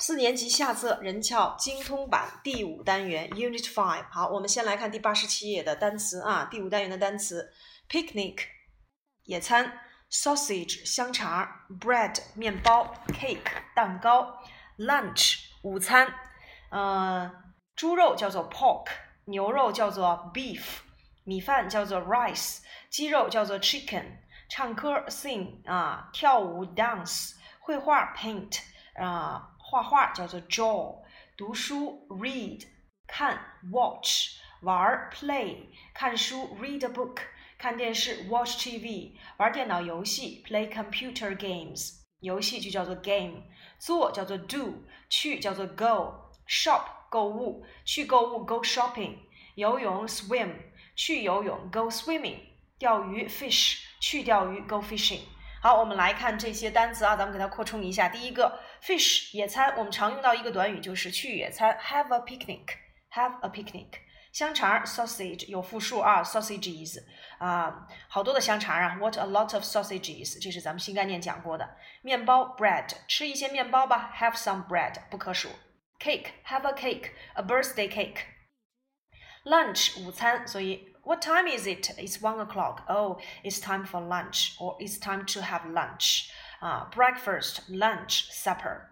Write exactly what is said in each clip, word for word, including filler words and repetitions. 四年级下册人教精通版第五单元 Unit 五。好，我们先来看第八十七页的单词啊，第五单元的单词 picnic 野餐， sausage 香肠， bread 面包， cake 蛋糕， lunch 午餐，呃，猪肉叫做 pork， 牛肉叫做 beef， 米饭叫做 rice， 鸡肉叫做 chicken， 唱歌 sing 啊，跳舞 dance， 绘画 paint 啊，画画叫做 draw， 读书 read， 看 watch， 玩 play， 看书 read a book， 看电视 watch T V， 玩电脑游戏 play computer games， 游戏就叫做 game， 做叫做 do， 去叫做 go， shop 购物，去购物 go shopping， 游泳 swim， 去游泳 go swimming， 钓鱼 fish， 去钓鱼 go fishing。好，我们来看这些单词啊，咱们给它扩充一下。第一个 fish 野餐，我们常用到一个短语就是去野餐 have a picnic， have a picnic。 香肠 sausage 有复数啊 sausages 啊，好多的香肠啊 what a lot of sausages， 这是咱们新概念讲过的。面包 bread， 吃一些面包吧 have some bread， 不可数。 cake have a cake a birthday cake。 lunch 午餐，所以What time is it? It's one o'clock. Oh, it's time for lunch, or it's time to have lunch. 啊、uh, ，breakfast, lunch, supper.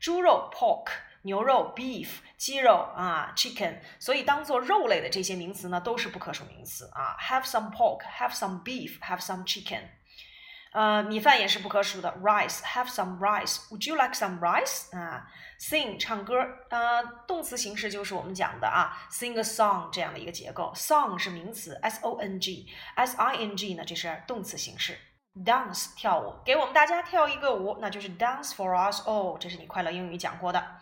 猪肉 pork， 牛肉 beef， 鸡肉啊、uh, chicken。所以当做肉类的这些名词呢，都是不可数名词啊。Uh, have some pork, have some beef, have some chicken. 呃、uh, ，米饭也是不可数的 rice, have some rice. Would you like some rice? 啊、uh, ，sing 唱歌，呃、uh, ，动词形式就是我们讲的啊 ，sing a song 这样的一个结构。song 是名词 ，s o n g，s i n g 呢，这是动词形式。dance 跳舞，给我们大家跳一个舞，那就是 dance for us all， 这是你快乐英语讲过的。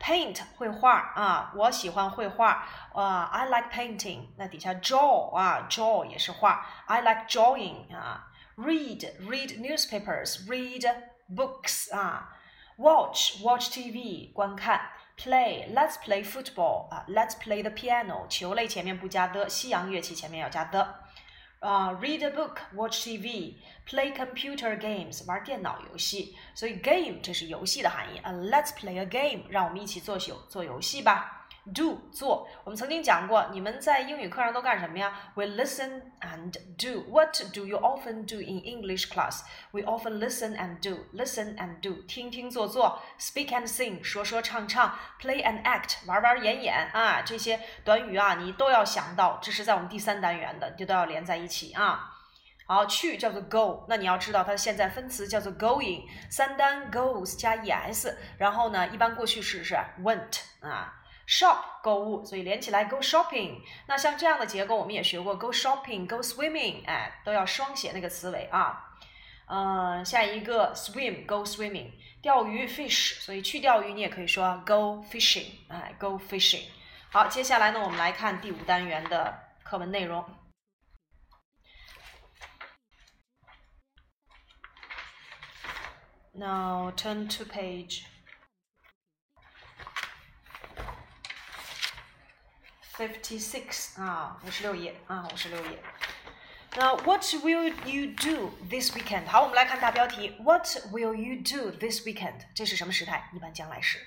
paint 绘画啊，我喜欢绘画啊、uh, I like painting。那底下 draw 啊 ，draw 也是画 ，I like drawing 啊。Read, read newspapers, read books, 啊 watch, watch T V, 观看 play, let's play football, 啊 let's play the piano, 球类前面不加的，西洋乐器前面要加的、uh, read a book, watch T V, play computer games, 玩电脑游戏，所以 game 这是游戏的含义、啊、let's play a game, 让我们一起做游做游戏吧。Do 做，我们曾经讲过，你们在英语课上都干什么呀 ？We listen and do. What do you often do in English class? We often listen and do. Listen and do. 听听做做 ，speak and sing. 说说唱唱 ，play and act. 玩玩演演啊，这些短语啊，你都要想到。这是在我们第三单元的，就都要连在一起啊。好，去叫做 go， 那你要知道它的现在分词叫做 going， 三单 goes 加 es， 然后呢，一般过去式是 went 啊。shop 购物，所以连起来 go shopping。 那像这样的结构我们也学过 go shopping go swimming， 哎，都要双写那个词尾啊。呃，下一个 swim go swimming， 钓鱼 fish， 所以去钓鱼你也可以说 go fishing， 哎 go fishing。 好，接下来呢我们来看第五单元的课文内容。Now turn to page fifty-six， 啊，五十六页啊，五十六页。那 What will you do this weekend？ 好，我们来看大标题 What will you do this weekend？ 这是什么时态？一般将来时。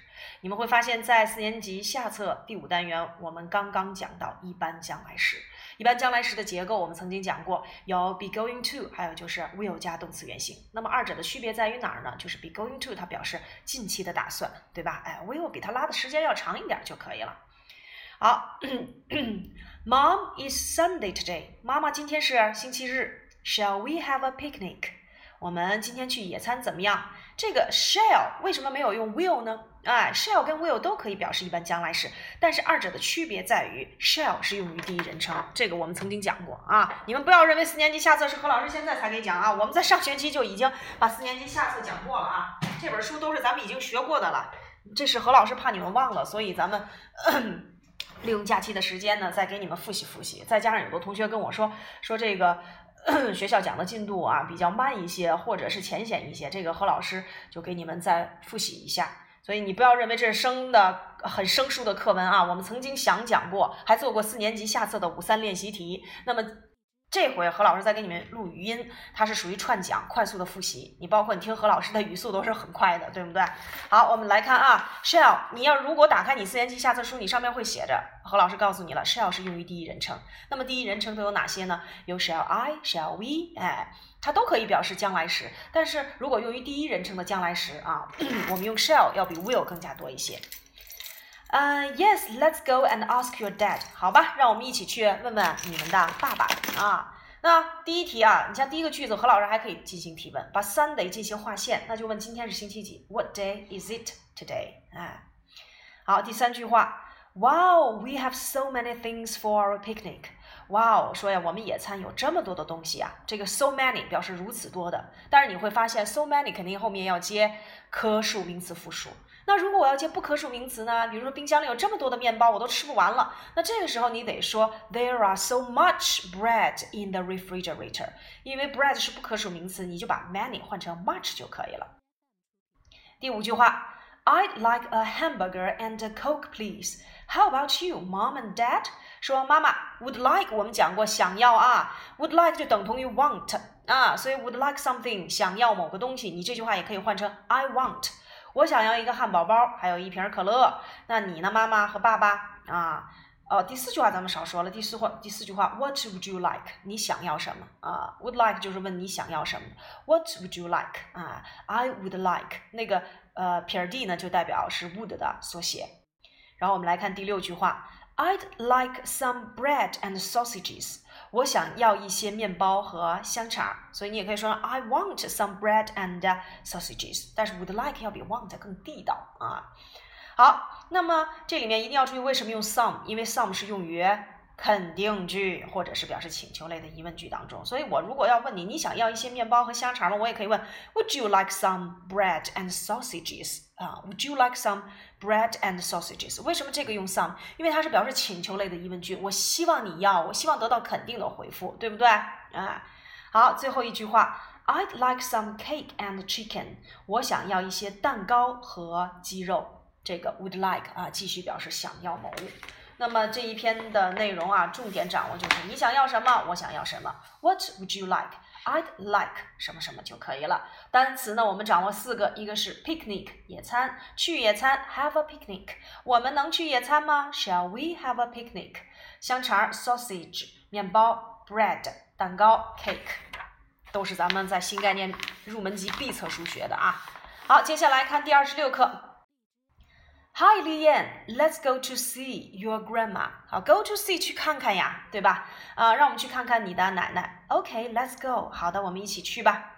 你们会发现在四年级下册第五单元，我们刚刚讲到一般将来时。一般将来时的结构我们曾经讲过，有 be going to， 还有就是 will 加动词原形。那么二者的区别在于哪儿呢？就是 be going to 它表示近期的打算，对吧？哎 ，will 给它拉的时间要长一点就可以了。好 ，Mom is Sunday today。妈妈今天是星期日。Shall we have a picnic？ 我们今天去野餐怎么样？这个 shall 为什么没有用 will 呢？哎 ，shall 跟 will 都可以表示一般将来时，但是二者的区别在于 shall 是用于第一人称，这个我们曾经讲过啊。你们不要认为四年级下册是何老师现在才给讲啊，我们在上学期就已经把四年级下册讲过了啊，这本书都是咱们已经学过的了。这是何老师怕你们忘了，所以咱们。利用假期的时间呢，再给你们复习复习。再加上有的同学跟我说，说这个学校讲的进度啊比较慢一些，或者是浅显一些，这个何老师就给你们再复习一下。所以你不要认为这是生的很生疏的课文啊，我们曾经详讲过，还做过四年级下册的五三练习题。那么这回何老师在给你们录语音，它是属于串讲，快速的复习。你包括你听何老师的语速都是很快的，对不对？好，我们来看啊 ，shall， 你要如果打开你四年级下册书，你上面会写着，何老师告诉你了 ，shall 是用于第一人称。那么第一人称都有哪些呢？有 shall I， shall we， 哎。它都可以表示将来时，但是如果用于第一人称的将来时啊，我们用 shall 要比 will 更加多一些。呃、uh, yes, let's go and ask your dad。好吧，让我们一起去问问你们的爸爸啊。那第一题啊，你像第一个句子，何老师还可以进行提问，把 Sunday 进行划线，那就问今天是星期几 ？What day is it today？ 哎，好，第三句话 ，Wow, we have so many things for our picnic。哇哦，说呀，我们野餐有这么多的东西啊！这个 so many 表示如此多的，但是你会发现 so many 肯定后面要接可数名词复数。那如果我要接不可数名词呢？比如说冰箱里有这么多的面包，我都吃不完了。那这个时候你得说 there are so much bread in the refrigerator， 因为 bread 是不可数名词，你就把 many 换成 much 就可以了。第五句话 I'd like a hamburger and a Coke, please. How about you, Mom and Dad?说妈妈 would like 我们讲过想要啊 would like 就等同于 want 啊，所以 would like something 想要某个东西，你这句话也可以换成 I want 我想要一个汉堡包还有一瓶可乐。那你呢妈妈和爸爸啊？哦，第四句话咱们少说了，第四话第四句话 what would you like 你想要什么啊 would like 就是问你想要什么 what would you like 啊 I would like 那个呃撇 d 呢就代表是 would 的缩写。然后我们来看第六句话I'd like some bread and sausages. 我想要一些面包和香肠，所以你也可以说 I want some bread and sausages. 但是 would like 要比 want 更地道啊。好，那么这里面一定要注意为什么用 some， 因为 some 是用于肯定句或者是表示请求类的疑问句当中。所以我如果要问你，你想要一些面包和香肠吗？我也可以问 Would you like some bread and sausages？Uh, would you like some bread and sausages? 为什么这个用 some？ 因为它是表示请求类的疑问句，我希望你要，我希望得到肯定的回复，对不对啊？好，最后一句话 I'd like some cake and chicken. 我想要一些蛋糕和鸡肉。这个 would like 啊，继续表示想要某物。那么这一篇的内容啊，重点掌握就是你想要什么，我想要什么。What would you like?I'd like 什么什么就可以了。单词呢，我们掌握四个，一个是 picnic 野餐，去野餐 have a picnic。我们能去野餐吗 ？Shall we have a picnic？ 香肠 sausage， 面包 bread， 蛋糕 cake， 都是咱们在新概念入门级必测书学的啊。好，接下来看第二十六课。Hi, Lian, let's go to see your grandma. 好 go to see 去看看呀，对吧？啊、uh, ，让我们去看看你的奶奶。Okay, let's go. 好的，我们一起去吧。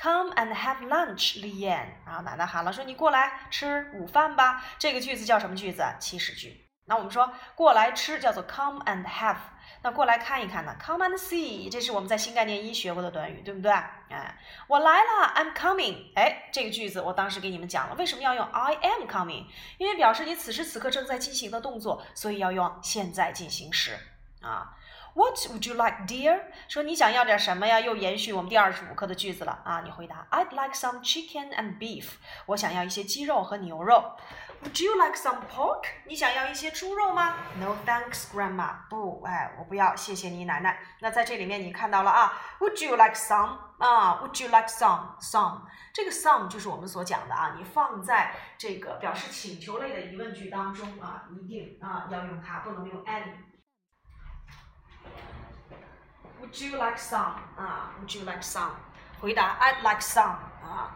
Come and have lunch, Lian. 啊，奶奶喊了，说你过来吃午饭吧。这个句子叫什么句子？祈使句。那我们说过来吃叫做 come and have， 那过来看一看呢 come and see， 这是我们在新概念一学过的短语，对不对？哎，我来了 I'm coming， 哎，这个句子我当时给你们讲了，为什么要用 I am coming？ 因为表示你此时此刻正在进行的动作，所以要用现在进行时啊。What would you like, dear？ 说你想要点什么呀？又延续我们第二十五课的句子了啊！你回答 I'd like some chicken and beef。我想要一些鸡肉和牛肉。Would you like some pork？ 你想要一些猪肉吗 ？No thanks, Grandma。不，哎，我不要，谢谢你奶奶。那在这里面你看到了啊 ？Would you like some？ 啊 ，Would you like some？ Some 这个 some 就是我们所讲的啊，你放在这个表示请求类的疑问句当中啊，一定啊要用它，不能用 any。Would you like some 啊、uh, Would you like some 回答 I'd like some 啊、uh,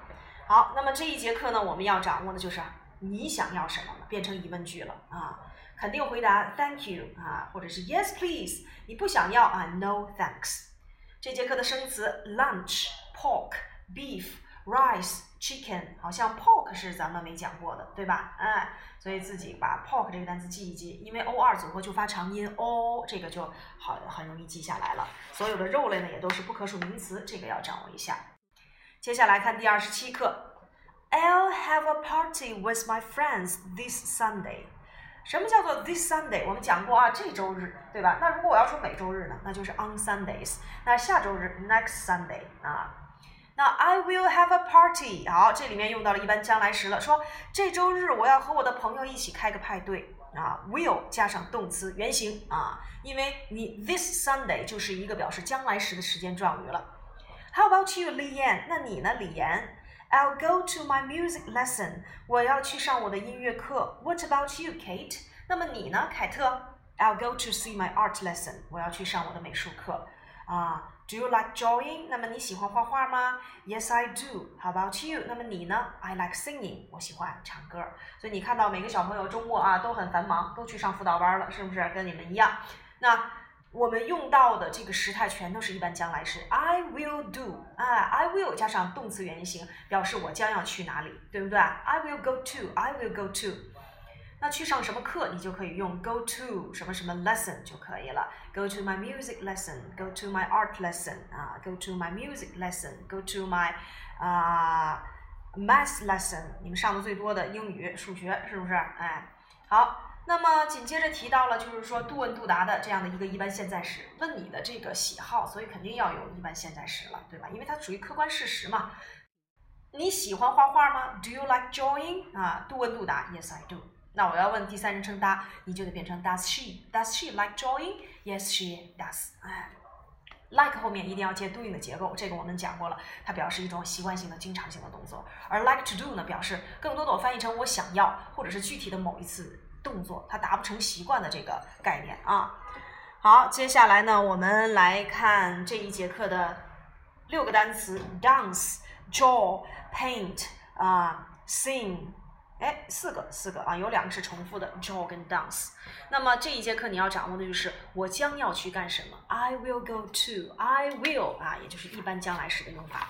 好，那么这一节课呢我们要掌握的就是你想要什么了，变成疑问句了啊、uh, 肯定回答 Thank you 啊、uh, 或者是 Yes please， 你不想要啊、uh, No thanks。 这节课的生词 lunch pork beef rice chicken， 好像 pork 是咱们没讲过的，对吧？哎、嗯，所以自己把 pork 这个单词记一记，因为 O 二 组合就发长音 O， 这个就好很容易记下来了。所有的肉类呢也都是不可数名词，这个要掌握一下。接下来看第二十七课 ，I'll have a party with my friends this Sunday。什么叫做 this Sunday？ 我们讲过啊，这周日，对吧？那如果我要说每周日呢，那就是 on Sundays。那下周日 next Sunday 啊。那 I will have a party， 好，这里面用到了一般将来时了，说这周日我要和我的朋友一起开个派对啊 ，will 加上动词原形啊，因为你 this Sunday 就是一个表示将来时的时间状语了。How about you, 李岩？那你呢，李岩？I'll go to my music lesson. 我要去上我的音乐课。What about you, Kate? 那么你呢，凯特 ？I'll go to see my art lesson. 我要去上我的美术课。啊、uh, ，Do you like drawing? 那么你喜欢画画吗 ？Yes, I do. How about you? 那么你呢 ？I like singing. 我喜欢唱歌。所以你看到每个小朋友周末啊都很繁忙，都去上辅导班了，是不是？跟你们一样。那我们用到的这个时态全都是一般将来时 ，I will do 啊 ，I will 加上动词原形，表示我将要去哪里，对不对 ？I will go to，I will go to。那去上什么课，你就可以用 go to 什么什么 lesson 就可以了。Go to my music lesson，go to my art lesson， 啊 ，go to my music lesson，go to my 啊、uh, math lesson。你们上的最多的英语、数学是不是？哎，好。那么紧接着提到了就是说杜问杜答的这样的一个一般现在时，问你的这个喜好，所以肯定要有一般现在时了，对吧？因为它属于客观事实嘛。你喜欢画画吗？ Do you like drawing？ 啊，杜问杜答 ，Yes I do。那我要问第三人称答，你就得变成 Does she？ Does she like drawing？ Yes she does。哎 ，like 后面一定要接 doing 的结构，这个我们讲过了，它表示一种习惯性的、经常性的动作。而 like to do 呢，表示更多的我翻译成我想要，或者是具体的某一次。动作它达不成习惯的这个概念啊。好，接下来呢我们来看这一节课的六个单词 dance, draw, paint、uh, sing 哎，四个四个啊，有两个是重复的 draw 跟 dance。 那么这一节课你要掌握的就是我将要去干什么 I will go to I will 啊，也就是一般将来时的用法。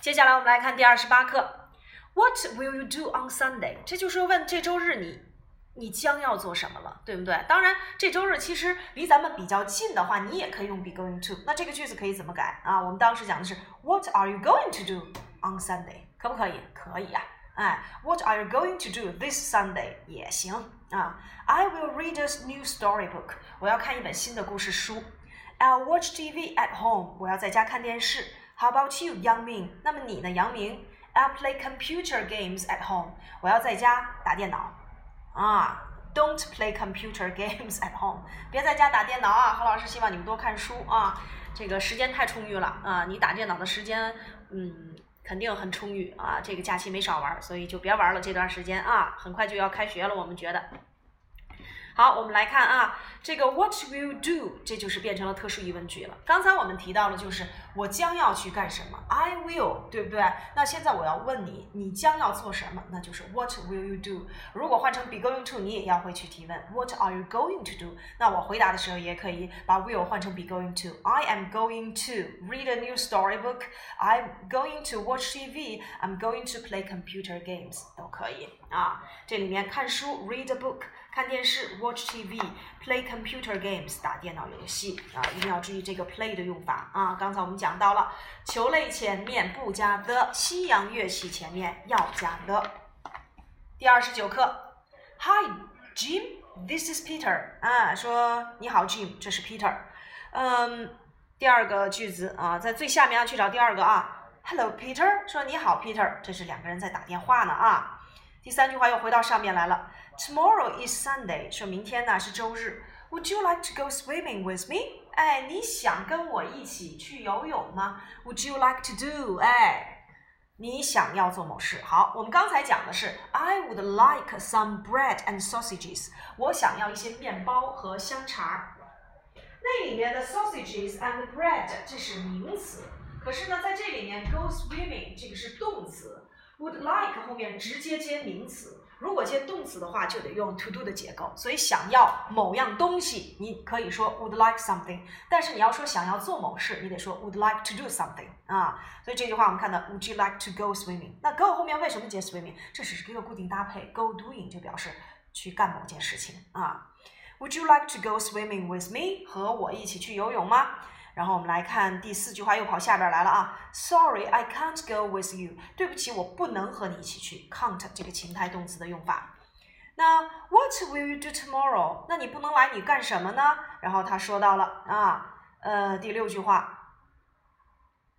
接下来我们来看第二十八课 What will you do on Sunday？ 这就是问这周日你你将要做什么了，对不对？当然这周日其实离咱们比较近的话，你也可以用 be going to。 那这个句子可以怎么改啊？我们当时讲的是 What are you going to do on Sunday？ 可不可以？可以啊。哎 What are you going to do this Sunday？ 也行啊。I will read a new storybook。 我要看一本新的故事书。 I'll watch T V at home。 我要在家看电视。 How about you, Yang Ming？ 那么你呢，杨明？ I'll play computer games at home。 我要在家打电脑啊、uh, ，Don't play computer games at home。 别在家打电脑啊，何老师希望你们多看书啊，这个时间太充裕了啊，你打电脑的时间嗯肯定很充裕啊，这个假期没少玩，所以就别玩了这段时间啊，很快就要开学了，我们觉得。好，我们来看啊，这个 what will you do 这就是变成了特殊疑问句了。刚才我们提到了就是我将要去干什么 I will， 对不对？那现在我要问你你将要做什么，那就是 what will you do。 如果换成 be going to 你也要会去提问 what are you going to do。 那我回答的时候也可以把 will 换成 be going to。 I am going to read a new storybook， I'm going to watch T V， I'm going to play computer games 都可以啊。这里面看书 read a book， 看电视 watch T V， play computer games 打电脑游戏啊，一定要注意这个 play 的用法啊。刚才我们讲到了球类前面不加的，西洋乐器前面要加的。第二十九课 Hi Jim， this is Peter 啊，说你好 Jim， 这是 Peter。 嗯，第二个句子啊，在最下面要去找第二个啊 Hello Peter， 说你好 Peter， 这是两个人在打电话呢啊。第三句话又回到上面来了 Tomorrow is Sunday， 说明天呢是周日。 Would you like to go swimming with me？ 哎，你想跟我一起去游泳吗？ Would you like to do？ 哎，你想要做某事。好，我们刚才讲的是 I would like some bread and sausages， 我想要一些面包和香肠。那里面的 sausages and bread 这是名词，可是呢在这里面 go swimming 这个是动词，would like 后面直接接名词，如果接动词的话就得用 to do 的结构，所以想要某样东西你可以说 would like something， 但是你要说想要做某事你得说 would like to do something 啊。所以这句话我们看到 would you like to go swimming， 那 go 后面为什么接 swimming？ 这只是一个固定搭配， go doing 就表示去干某件事情啊。 Would you like to go swimming with me？ 和我一起去游泳吗？然后我们来看第四句话又跑下边来了啊 Sorry I can't go with you， 对不起我不能和你一起去。 Can't 这个情态动词的用法。那 What will you do tomorrow？ 那你不能来你干什么呢？然后他说到了啊，呃，第六句话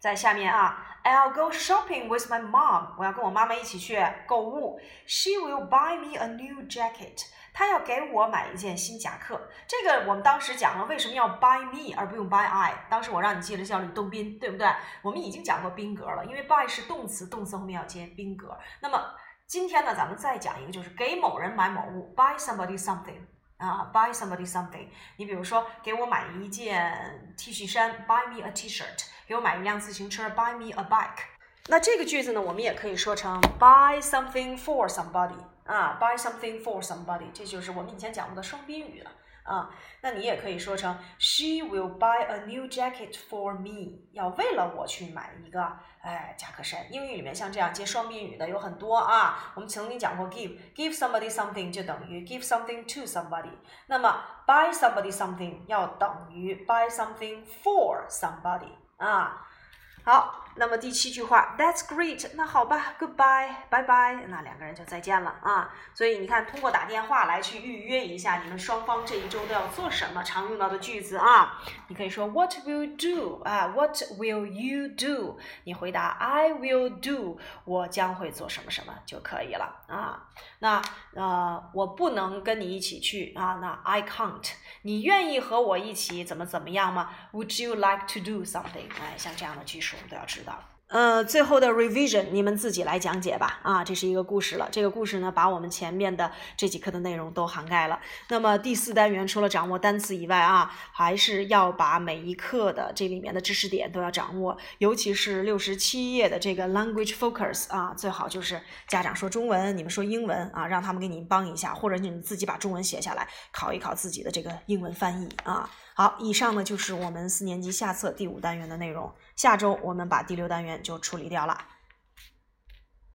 在下面啊 ，I'll go shopping with my mom。我要跟我妈妈一起去购物。She will buy me a new jacket。她要给我买一件新夹克。这个我们当时讲了，为什么要 buy me 而不用 buy I？ 当时我让你记得叫吕洞宾，对不对？我们已经讲过宾格了，因为 buy 是动词，动词后面要接宾格。那么今天呢，咱们再讲一个，就是给某人买某物 ，buy somebody something。啊、uh, ，buy somebody something。你比如说，给我买一件 T 恤衫 ，buy me a T-shirt； 给我买一辆自行车 ，buy me a bike。那这个句子呢，我们也可以说成 buy something for somebody。啊、uh, ，buy something for somebody， 这就是我们以前讲过的双宾语了。啊、uh, ，那你也可以说成 She will buy a new jacket for me。要为了我去买一个哎夹克衫。英语里面像这样接双宾语的有很多啊。我们曾经讲过 give， give somebody something 就等于 give something to somebody。那么 buy somebody something 要等于 buy something for somebody 啊。好，那么第七句话 That's great， 那好吧 Goodbye， 拜拜，那两个人就再见了啊。所以你看，通过打电话来去预约一下你们双方这一周都要做什么，常用到的句子啊。你可以说 What will you do 啊 What will you do， 你回答 I will do， 我将会做什么什么就可以了啊。那呃，我不能跟你一起去啊，那 I can't， 你愿意和我一起怎么怎么样吗？ Would you like to do something？ 哎，像这样的句式我们都要知道。呃，最后的 revision 你们自己来讲解吧。啊，这是一个故事了。这个故事呢，把我们前面的这几课的内容都涵盖了。那么第四单元除了掌握单词以外啊，还是要把每一课的这里面的知识点都要掌握，尤其是六十七页的这个 language focus 啊，最好就是家长说中文，你们说英文啊，让他们给你帮一下，或者你们自己把中文写下来，考一考自己的这个英文翻译啊。好，以上呢就是我们四年级下册第五单元的内容。下周我们把第六单元就处理掉了。